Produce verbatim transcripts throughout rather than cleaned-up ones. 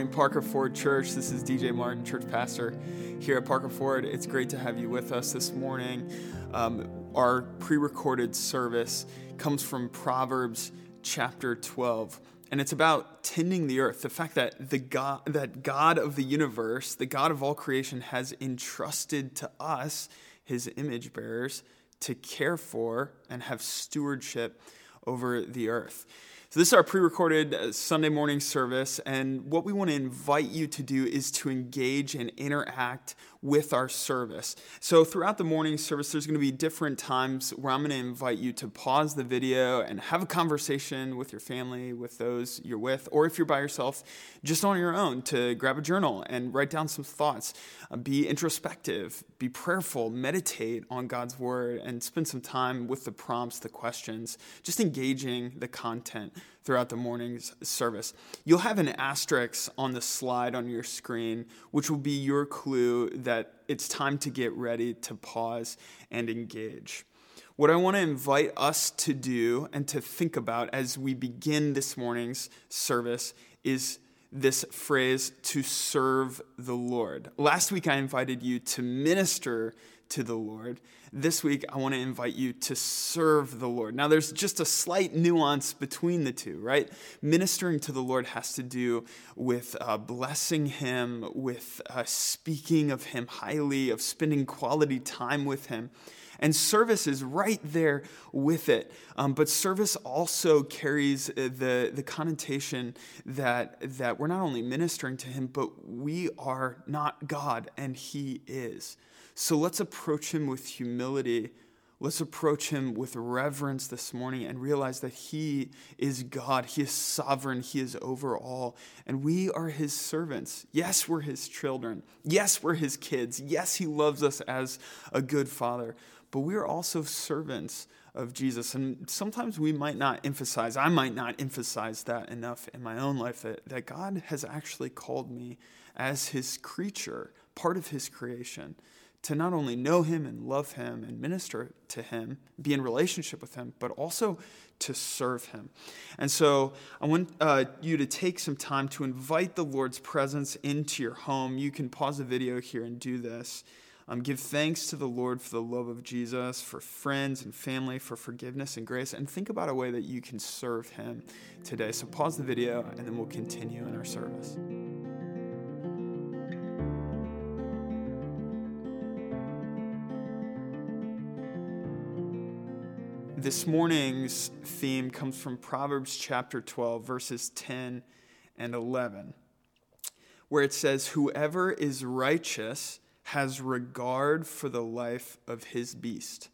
morning, Parker Ford Church. This is D J Martin, church pastor here at Parker Ford. It's great to have you with us this morning. Um, our pre-recorded service comes from Proverbs chapter twelve, and it's about tending the earth, the fact that the God, that God of the universe, the God of all creation, has entrusted to us, his image bearers, to care for and have stewardship over the earth. So this is our pre-recorded Sunday morning service, and what we want to invite you to do is to engage and interact with our service. So throughout the morning service, there's going to be different times where I'm going to invite you to pause the video and have a conversation with your family, with those you're with, or if you're by yourself, just on your own, to grab a journal and write down some thoughts. Be introspective, be prayerful, meditate on God's word, and spend some time with the prompts, the questions, just engaging the content throughout the morning's service. You'll have an asterisk on the slide on your screen, which will be your clue that it's time to get ready to pause and engage. What I want to invite us to do and to think about as we begin this morning's service is this phrase, to serve the Lord. Last week I invited you to minister to the Lord. This week, I want to invite you to serve the Lord. Now, there's just a slight nuance between the two, right? Ministering to the Lord has to do with uh, blessing him, with uh, speaking of him highly, of spending quality time with him. And service is right there with it. Um, but service also carries the, the connotation that, that we're not only ministering to him, but we are not God, and he is. So let's approach him with humility. Let's approach him with reverence this morning and realize that he is God. He is sovereign. He is over all. And we are his servants. Yes, we're his children. Yes, we're his kids. Yes, he loves us as a good father. But we are also servants of Jesus. And sometimes we might not emphasize, I might not emphasize that enough in my own life, that, that God has actually called me as his creature, part of his creation, to not only know him and love him and minister to him, be in relationship with him, but also to serve him. And so I want uh, you to take some time to invite the Lord's presence into your home. You can pause the video here and do this. Um, give thanks to the Lord for the love of Jesus, for friends and family, for forgiveness and grace, and think about a way that you can serve him today. So pause the video, and then we'll continue in our service. This morning's theme comes from Proverbs chapter twelve, verses ten and eleven, where it says, "Whoever is righteous has regard for the life of his beast,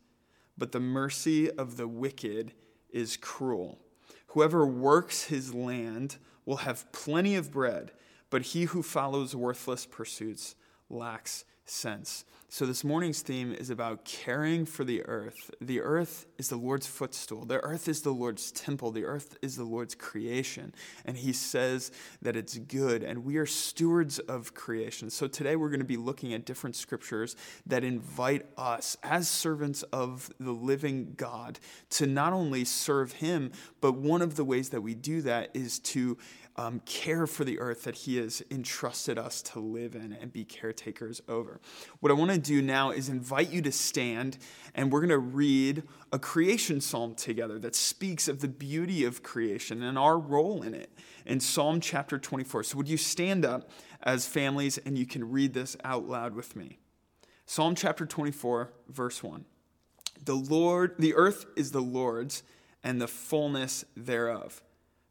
but the mercy of the wicked is cruel. Whoever works his land will have plenty of bread, but he who follows worthless pursuits lacks sense." So this morning's theme is about caring for the earth. The earth is the Lord's footstool. The earth is the Lord's temple. The earth is the Lord's creation. And he says that it's good, and we are stewards of creation. So today we're going to be looking at different scriptures that invite us as servants of the living God to not only serve him, but one of the ways that we do that is to Um, care for the earth that he has entrusted us to live in and be caretakers over. What I want to do now is invite you to stand, and we're going to read a creation psalm together that speaks of the beauty of creation and our role in it in Psalm chapter twenty-four. So would you stand up as families, and you can read this out loud with me. Psalm chapter twenty-four, verse one. The Lord, the earth is the Lord's, and the fullness thereof,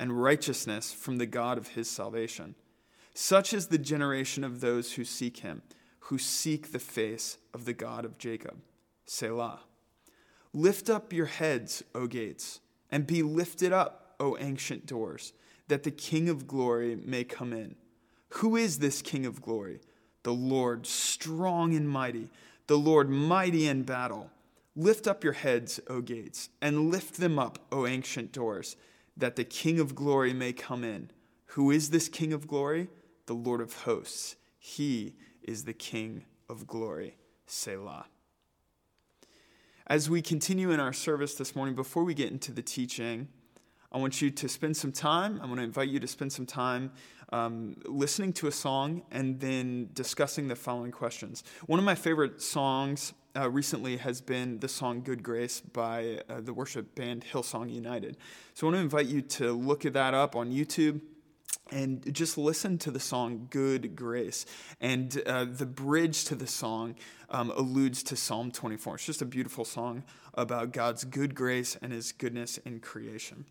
and righteousness from the God of his salvation. Such is the generation of those who seek him, who seek the face of the God of Jacob. Selah. Lift up your heads, O gates, and be lifted up, O ancient doors, that the King of glory may come in. Who is this King of glory? The Lord strong and mighty, the Lord mighty in battle. Lift up your heads, O gates, and lift them up, O ancient doors, that the King of glory may come in. Who is this King of glory? The Lord of hosts. He is the King of glory. Selah. As we continue in our service this morning, before we get into the teaching, I want you to spend some time, I want to invite you to spend some time um, listening to a song and then discussing the following questions. One of my favorite songs uh, recently has been the song Good Grace by uh, the worship band Hillsong United. So I want to invite you to look that up on YouTube and just listen to the song Good Grace. And uh, the bridge to the song um, alludes to Psalm twenty-four. It's just a beautiful song about God's good grace and his goodness in creation.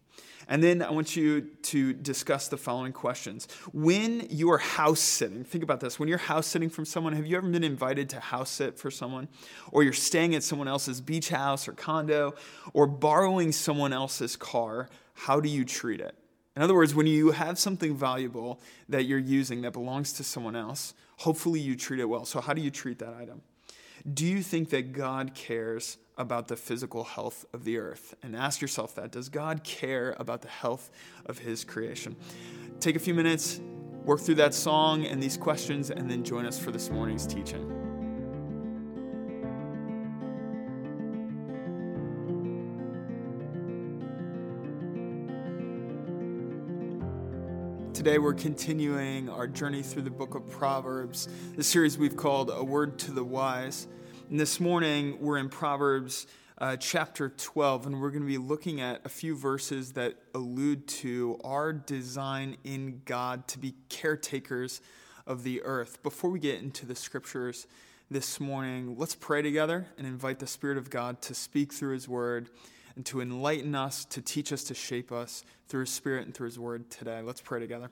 And then I want you to discuss the following questions. When you are house sitting, think about this. When you're house sitting from someone, have you ever been invited to house sit for someone? Or you're staying at someone else's beach house or condo, or borrowing someone else's car, how do you treat it? In other words, when you have something valuable that you're using that belongs to someone else, hopefully you treat it well. So how do you treat that item? Do you think that God cares about the physical health of the earth? And ask yourself that. Does God care about the health of his creation? Take a few minutes, work through that song and these questions, and then join us for this morning's teaching. Today we're continuing our journey through the book of Proverbs, the series we've called A Word to the Wise. And this morning we're in Proverbs uh, chapter twelve, and we're going to be looking at a few verses that allude to our design in God to be caretakers of the earth. Before we get into the scriptures this morning, let's pray together and invite the Spirit of God to speak through his word and to enlighten us, to teach us, to shape us through his Spirit and through his word today. Let's pray together.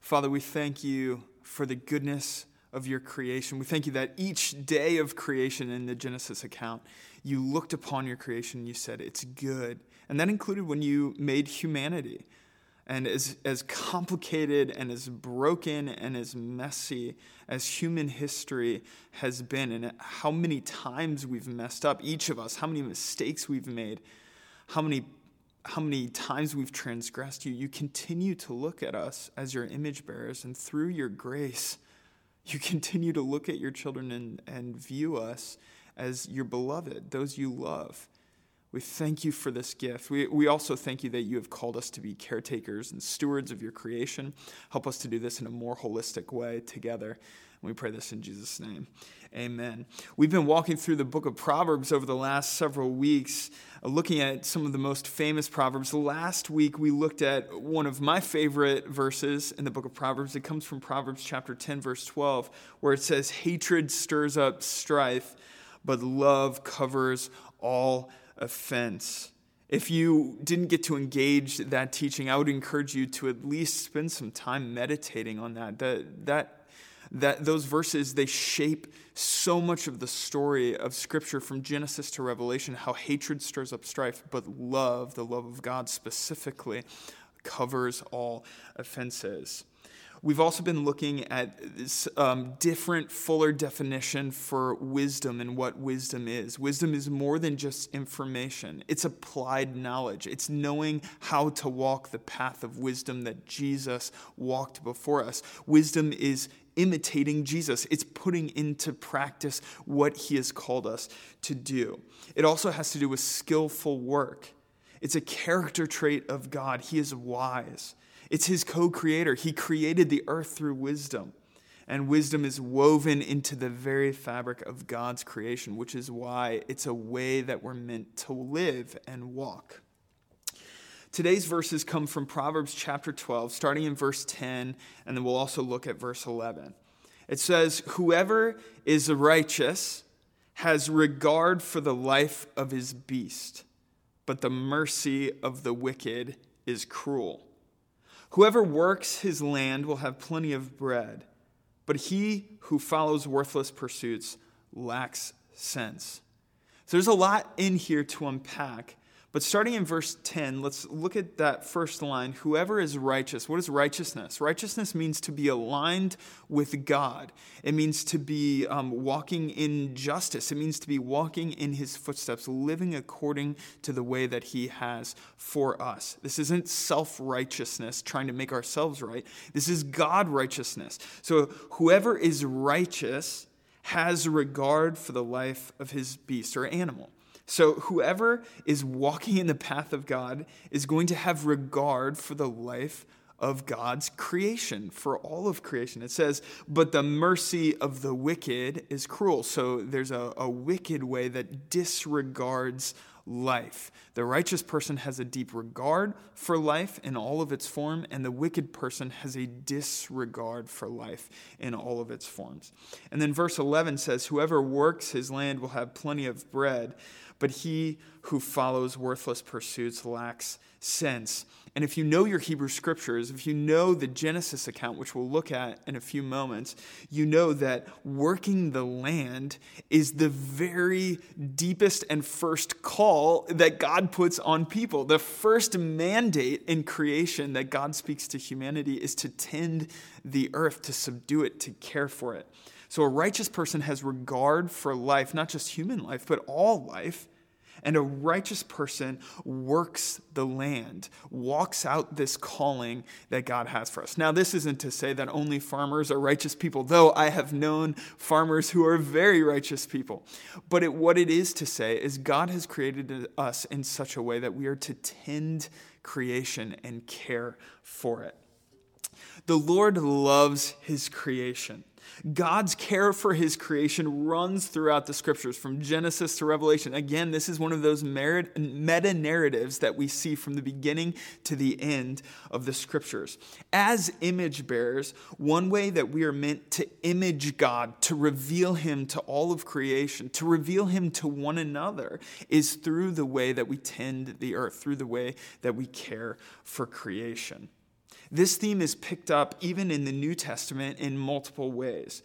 Father, we thank you for the goodness of your creation. We thank you that each day of creation in the Genesis account, you looked upon your creation and you said, it's good. And that included when you made humanity. And as, as complicated and as broken and as messy as human history has been, and how many times we've messed up, each of us, how many mistakes we've made, How many, how many times we've transgressed you, you continue to look at us as your image bearers, and through your grace, you continue to look at your children and, and view us as your beloved, those you love. We thank you for this gift. We, we also thank you that you have called us to be caretakers and stewards of your creation. Help us to do this in a more holistic way together. We pray this in Jesus' name. Amen. We've been walking through the book of Proverbs over the last several weeks, looking at some of the most famous Proverbs. Last week, we looked at one of my favorite verses in the book of Proverbs. It comes from Proverbs chapter ten, verse twelve, where it says, hatred stirs up strife, but love covers all offense. If you didn't get to engage that teaching, I would encourage you to at least spend some time meditating on that. That, that That those verses, they shape so much of the story of Scripture from Genesis to Revelation, how hatred stirs up strife, but love, the love of God specifically, covers all offenses. We've also been looking at this, um, different, fuller definition for wisdom and what wisdom is. Wisdom is more than just information. It's applied knowledge. It's knowing how to walk the path of wisdom that Jesus walked before us. Wisdom is imitating Jesus. It's putting into practice what he has called us to do. It also has to do with skillful work. It's a character trait of God. He is wise. It's his co-creator. He created the earth through wisdom. And wisdom is woven into the very fabric of God's creation, which is why it's a way that we're meant to live and walk. Today's verses come from Proverbs chapter twelve, starting in verse ten, and then we'll also look at verse eleven. It says, whoever is righteous has regard for the life of his beast, but the mercy of the wicked is cruel. Whoever works his land will have plenty of bread, but he who follows worthless pursuits lacks sense. So there's a lot in here to unpack. But starting in verse ten, let's look at that first line. Whoever is righteous. What is righteousness? Righteousness means to be aligned with God. It means to be um, walking in justice. It means to be walking in his footsteps, living according to the way that he has for us. This isn't self-righteousness, trying to make ourselves right. This is God righteousness. So whoever is righteous has regard for the life of his beast or animal. So whoever is walking in the path of God is going to have regard for the life of God's creation, for all of creation. It says, but the mercy of the wicked is cruel. So there's a, a wicked way that disregards life. The righteous person has a deep regard for life in all of its form, and the wicked person has a disregard for life in all of its forms. And then verse eleven says, whoever works his land will have plenty of bread, but he who follows worthless pursuits lacks sense. And if you know your Hebrew scriptures, if you know the Genesis account, which we'll look at in a few moments, you know that working the land is the very deepest and first call that God puts on people. The first mandate in creation that God speaks to humanity is to tend the earth, to subdue it, to care for it. So a righteous person has regard for life, not just human life, but all life. And a righteous person works the land, walks out this calling that God has for us. Now, this isn't to say that only farmers are righteous people, though I have known farmers who are very righteous people. But it, what it is to say is God has created us in such a way that we are to tend creation and care for it. The Lord loves his creation. God's care for his creation runs throughout the scriptures from Genesis to Revelation. Again, this is one of those meta-narratives that we see from the beginning to the end of the scriptures. As image bearers, one way that we are meant to image God, to reveal him to all of creation, to reveal him to one another, is through the way that we tend the earth, through the way that we care for creation. This theme is picked up even in the New Testament in multiple ways,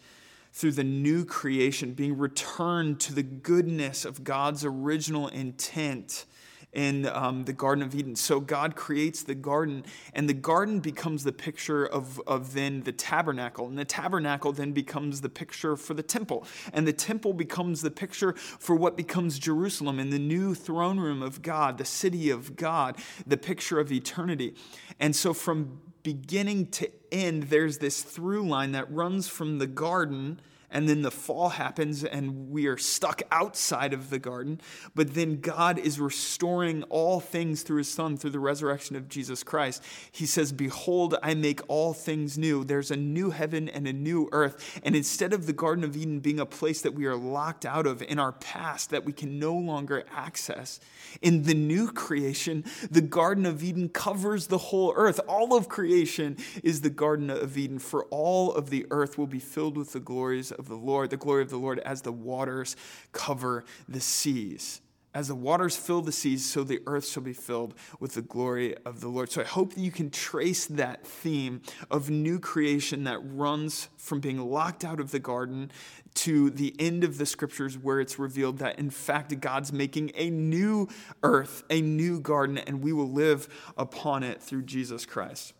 through the new creation being returned to the goodness of God's original intent in um, the Garden of Eden. So God creates the garden, and the garden becomes the picture of, of then the tabernacle. And the tabernacle then becomes the picture for the temple. And the temple becomes the picture for what becomes Jerusalem and the new throne room of God, the city of God, the picture of eternity. And so from beginning to end, there's this through line that runs from the garden, and then the fall happens and we are stuck outside of the garden. But then God is restoring all things through his son, through the resurrection of Jesus Christ. He says, behold, I make all things new. There's a new heaven and a new earth. And instead of the Garden of Eden being a place that we are locked out of in our past that we can no longer access, in the new creation, the Garden of Eden covers the whole earth. All of creation is the Garden of Eden, for all of the earth will be filled with the glories of of the Lord, the glory of the Lord, as the waters cover the seas. As the waters fill the seas, so the earth shall be filled with the glory of the Lord. So I hope that you can trace that theme of new creation that runs from being locked out of the garden to the end of the scriptures, where it's revealed that, in fact, God's making a new earth, a new garden, and we will live upon it through Jesus Christ.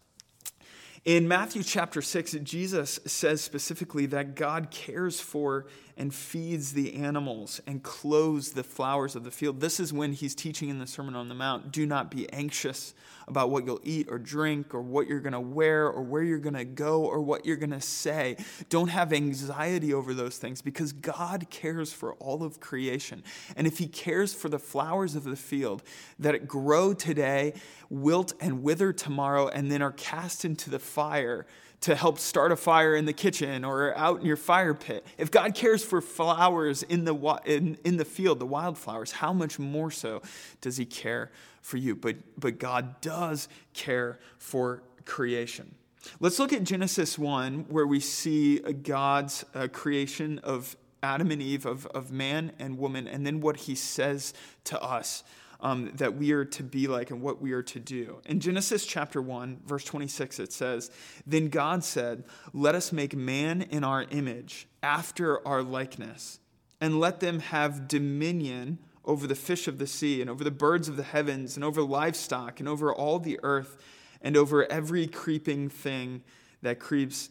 In Matthew chapter six, Jesus says specifically that God cares for and feeds the animals and clothes the flowers of the field. This is when he's teaching in the Sermon on the Mount, do not be anxious about what you'll eat or drink or what you're going to wear or where you're going to go or what you're going to say. Don't have anxiety over those things, because God cares for all of creation. And if he cares for the flowers of the field that grow today, wilt and wither tomorrow, and then are cast into the fire to help start a fire in the kitchen or out in your fire pit. If God cares for flowers in the in, in the field, the wildflowers, how much more so does he care for you? But but God does care for creation. Let's look at Genesis one, where we see God's uh, creation of Adam and Eve, of, of man and woman, and then what he says to us. Um, that we are to be like and what we are to do. In Genesis chapter one, verse twenty-six, it says, then God said, let us make man in our image, after our likeness, and let them have dominion over the fish of the sea, and over the birds of the heavens, and over livestock, and over all the earth, and over every creeping thing that creeps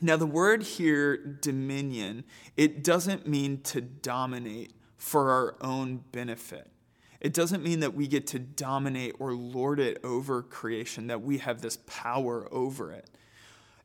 Now, the word here, dominion, it doesn't mean to dominate for our own benefit. It doesn't mean that we get to dominate or lord it over creation, that we have this power over it.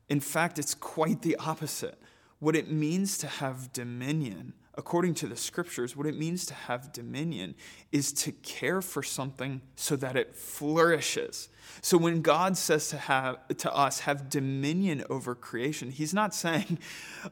In fact, it's quite the opposite. What it means to have dominion, according to the scriptures, what it means to have dominion is to care for something so that it flourishes. So when God says to have to us, have dominion over creation, he's not saying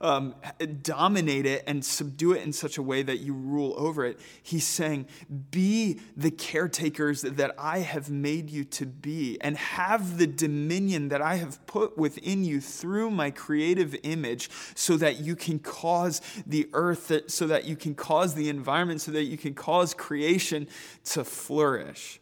um, dominate it and subdue it in such a way that you rule over it. He's saying, be the caretakers that I have made you to be, and have the dominion that I have put within you through my creative image, so that you can cause the earth that so that you can cause the environment, so that you can cause creation to flourish.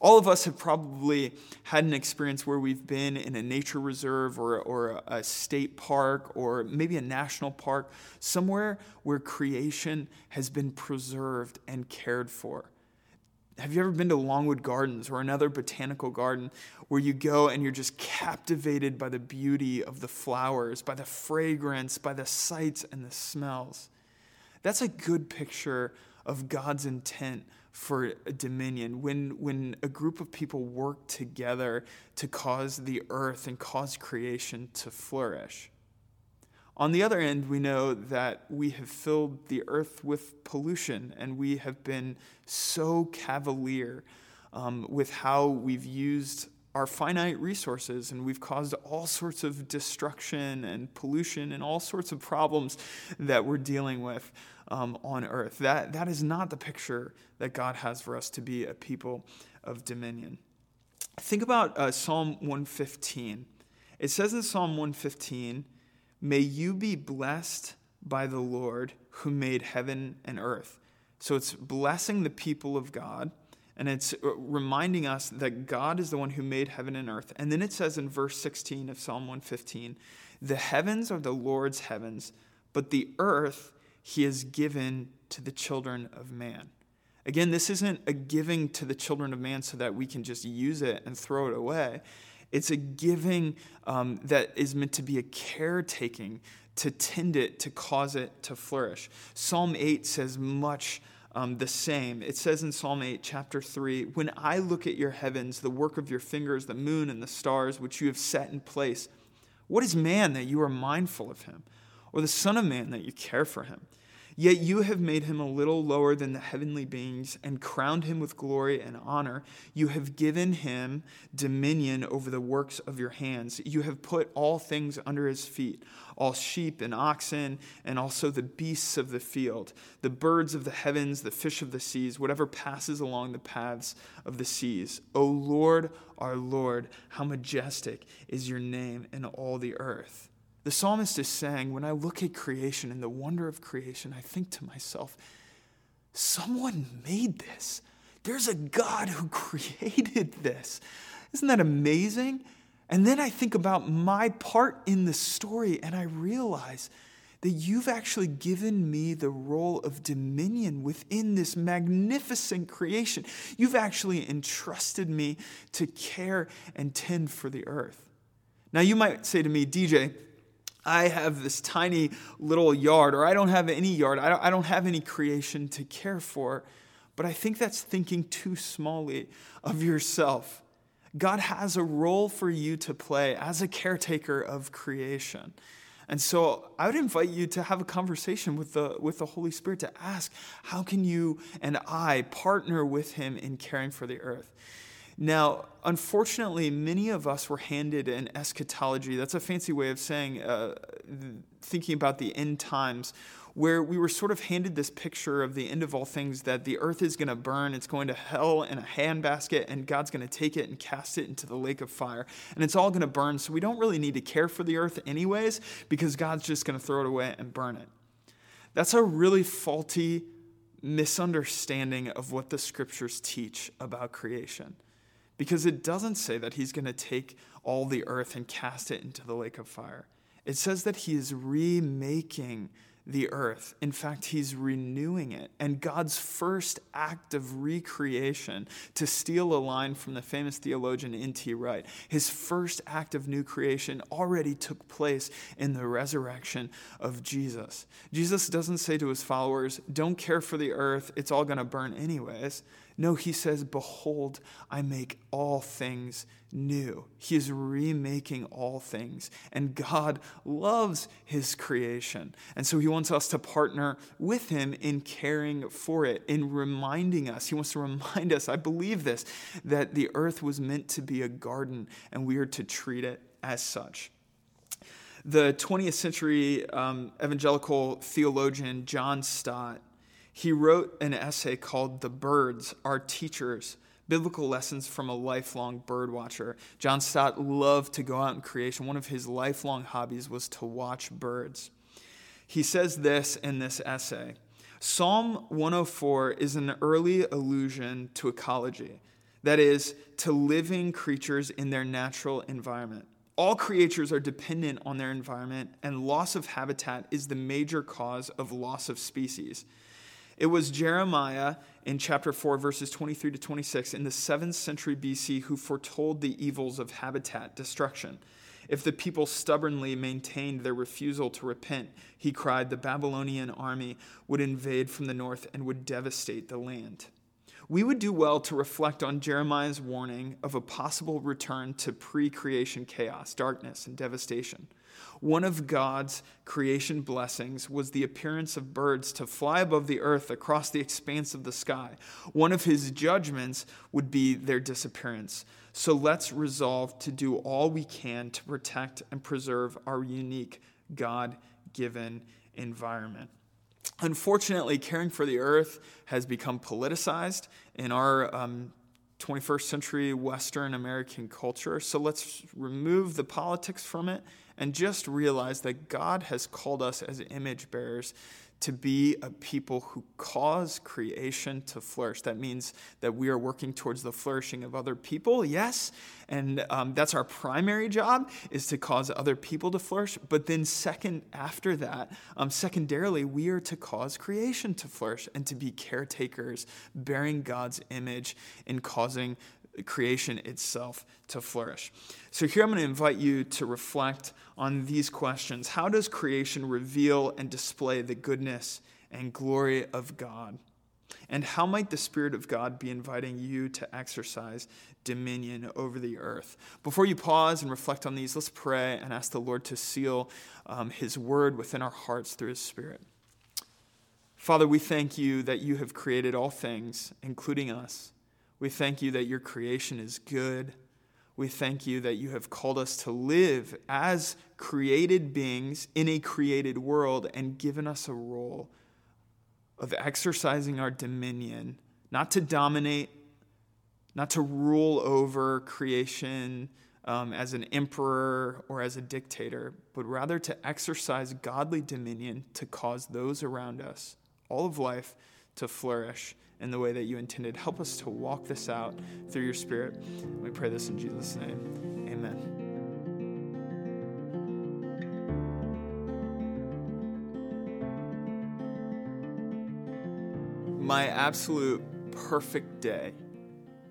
All of us have probably had an experience where we've been in a nature reserve or, or a state park, or maybe a national park, somewhere where creation has been preserved and cared for. Have you ever been to Longwood Gardens or another botanical garden where you go and you're just captivated by the beauty of the flowers, by the fragrance, by the sights and the smells? That's a good picture of God's intent for dominion. When, when a group of people work together to cause the earth and cause creation to flourish. On the other end, we know that we have filled the earth with pollution, and we have been so cavalier um, with how we've used our finite resources, and we've caused all sorts of destruction and pollution and all sorts of problems that we're dealing with um, on earth. That, that is not the picture that God has for us to be a people of dominion. Think about uh, Psalm one fifteen. It says in Psalm one fifteen, may you be blessed by the Lord who made heaven and earth. So it's blessing the people of God. And it's reminding us that God is the one who made heaven and earth. And then it says in verse sixteen of Psalm one fifteen, the heavens are the Lord's heavens, but the earth he has given to the children of man. Again, this isn't a giving to the children of man so that we can just use it and throw it away. It's a giving um, that is meant to be a caretaking, to tend it, to cause it to flourish. Psalm eight says much Um, the same. It says in Psalm eight, chapter three, when I look at your heavens, the work of your fingers, the moon and the stars, which you have set in place, what is man that you are mindful of him, or the son of man that you care for him? Yet you have made him a little lower than the heavenly beings and crowned him with glory and honor. You have given him dominion over the works of your hands. You have put all things under his feet, all sheep and oxen, and also the beasts of the field, the birds of the heavens, the fish of the seas, whatever passes along the paths of the seas. O Lord, our Lord, how majestic is your name in all the earth. The psalmist is saying, when I look at creation and the wonder of creation, I think to myself, someone made this. There's a God who created this. Isn't that amazing? And then I think about my part in the story, and I realize that you've actually given me the role of dominion within this magnificent creation. You've actually entrusted me to care and tend for the earth. Now you might say to me, D J, I have this tiny little yard, or I don't have any yard. I don't have any creation to care for. But I think that's thinking too smallly of yourself. God has a role for you to play as a caretaker of creation. And so I would invite you to have a conversation with the with the Holy Spirit to ask, how can you and I partner with him in caring for the earth? Now, unfortunately, many of us were handed an eschatology. That's a fancy way of saying, uh, thinking about the end times, where we were sort of handed this picture of the end of all things, that the earth is going to burn, it's going to hell in a handbasket, and God's going to take it and cast it into the lake of fire. And it's all going to burn, so we don't really need to care for the earth anyways, because God's just going to throw it away and burn it. That's a really faulty misunderstanding of what the scriptures teach about creation, because it doesn't say that he's going to take all the earth and cast it into the lake of fire. It says that he is remaking the earth. In fact, he's renewing it. And God's first act of recreation, to steal a line from the famous theologian N T Wright, his first act of new creation already took place in the resurrection of Jesus. Jesus doesn't say to his followers, don't care for the earth, it's all going to burn anyways. No, he says, behold, I make all things new. He is remaking all things. And God loves his creation. And so he wants us to partner with him in caring for it, in reminding us. He wants to remind us, I believe this, that the earth was meant to be a garden and we are to treat it as such. The twentieth century um, evangelical theologian John Stott, he wrote an essay called The Birds Are Teachers, Biblical Lessons from a Lifelong Birdwatcher. John Stott loved to go out in creation. One of his lifelong hobbies was to watch birds. He says this in this essay: Psalm one oh four is an early allusion to ecology, that is, to living creatures in their natural environment. All creatures are dependent on their environment, and loss of habitat is the major cause of loss of species. It was Jeremiah in chapter four, verses twenty-three to twenty-six, in the seventh century B C, who foretold the evils of habitat destruction. If the people stubbornly maintained their refusal to repent, he cried, the Babylonian army would invade from the north and would devastate the land. We would do well to reflect on Jeremiah's warning of a possible return to pre-creation chaos, darkness, and devastation. One of God's creation blessings was the appearance of birds to fly above the earth across the expanse of the sky. One of his judgments would be their disappearance. So let's resolve to do all we can to protect and preserve our unique God-given environment. Unfortunately, caring for the earth has become politicized in our um, twenty-first century Western American culture. So let's remove the politics from it and just realize that God has called us as image bearers to be a people who cause creation to flourish. That means that we are working towards the flourishing of other people, yes, and um, that's our primary job, is to cause other people to flourish. But then second, after that, um, secondarily, we are to cause creation to flourish and to be caretakers, bearing God's image and causing creation itself to flourish. So here I'm going to invite you to reflect on these questions. How does creation reveal and display the goodness and glory of God? And how might the Spirit of God be inviting you to exercise dominion over the earth? Before you pause and reflect on these, let's pray and ask the Lord to seal um, his word within our hearts through his Spirit. Father, we thank you that you have created all things, including us. We thank you that your creation is good. We thank you that you have called us to live as created beings in a created world and given us a role of exercising our dominion, not to dominate, not to rule over creation um, as an emperor or as a dictator, but rather to exercise godly dominion to cause those around us, all of life, to flourish in the way that you intended. Help us to walk this out through your Spirit. We pray this in Jesus' name. Amen. My absolute perfect day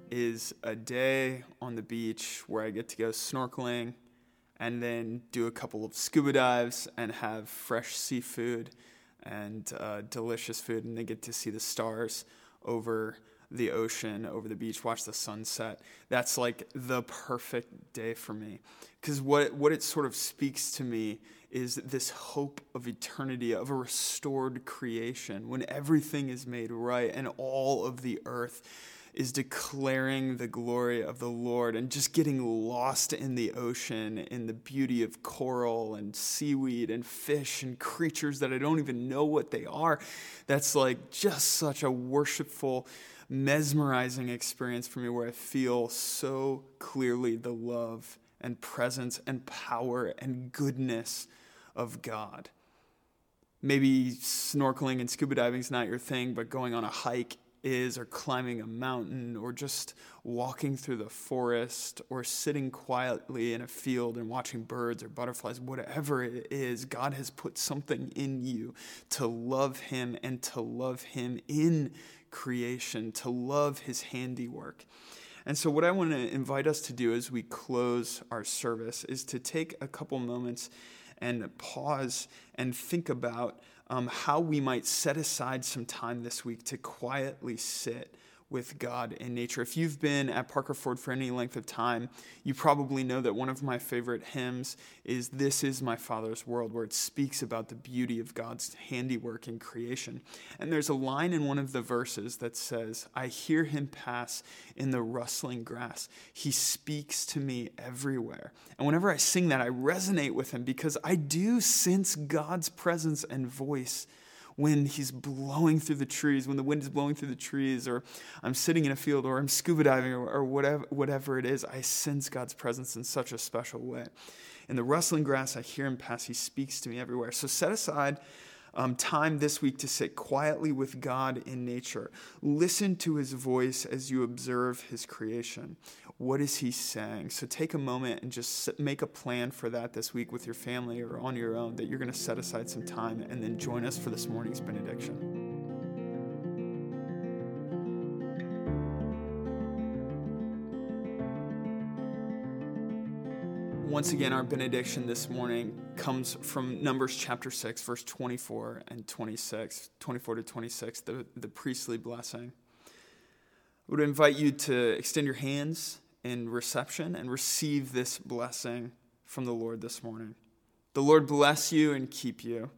is a day on the beach where I get to go snorkeling and then do a couple of scuba dives and have fresh seafood and uh, delicious food, and they get to see the stars over the ocean, over the beach, watch the sunset. That's like the perfect day for me. Because what, what it sort of speaks to me is this hope of eternity, of a restored creation, when everything is made right and all of the earth is declaring the glory of the Lord, and just getting lost in the ocean, in the beauty of coral and seaweed and fish and creatures that I don't even know what they are. That's like just such a worshipful, mesmerizing experience for me, where I feel so clearly the love and presence and power and goodness of God. Maybe snorkeling and scuba diving is not your thing, but going on a hike is, or climbing a mountain, or just walking through the forest, or sitting quietly in a field and watching birds or butterflies, whatever it is, God has put something in you to love him and to love him in creation, to love his handiwork. And so what I want to invite us to do as we close our service is to take a couple moments and pause and think about Um, how we might set aside some time this week to quietly sit with God in nature. If you've been at Parker Ford for any length of time, you probably know that one of my favorite hymns is This Is My Father's World, where it speaks about the beauty of God's handiwork in creation. And there's a line in one of the verses that says, "I hear him pass in the rustling grass. He speaks to me everywhere." And whenever I sing that, I resonate with him, because I do sense God's presence and voice when he's blowing through the trees, when the wind is blowing through the trees, or I'm sitting in a field, or I'm scuba diving, or, or whatever whatever it is, I sense God's presence in such a special way. In the rustling grass, I hear him pass. He speaks to me everywhere. So set aside um, time this week to sit quietly with God in nature. Listen to his voice as you observe his creation. What is he saying? So take a moment and just make a plan for that this week with your family or on your own, that you're going to set aside some time, and then join us for this morning's benediction. Once again, our benediction this morning comes from Numbers chapter six, verse twenty-four and twenty-six, twenty-four to twenty-six, the, the priestly blessing. I would invite you to extend your hands in reception and receive this blessing from the Lord this morning. The Lord bless you and keep you.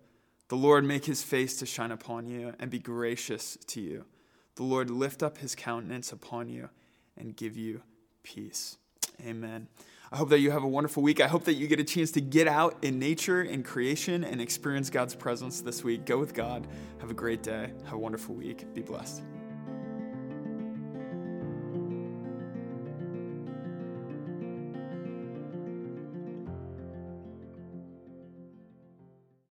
The Lord make his face to shine upon you and be gracious to you. The Lord lift up his countenance upon you and give you peace. Amen. I hope that you have a wonderful week. I hope that you get a chance to get out in nature and creation and experience God's presence this week. Go with God. Have a great day. Have a wonderful week. Be blessed.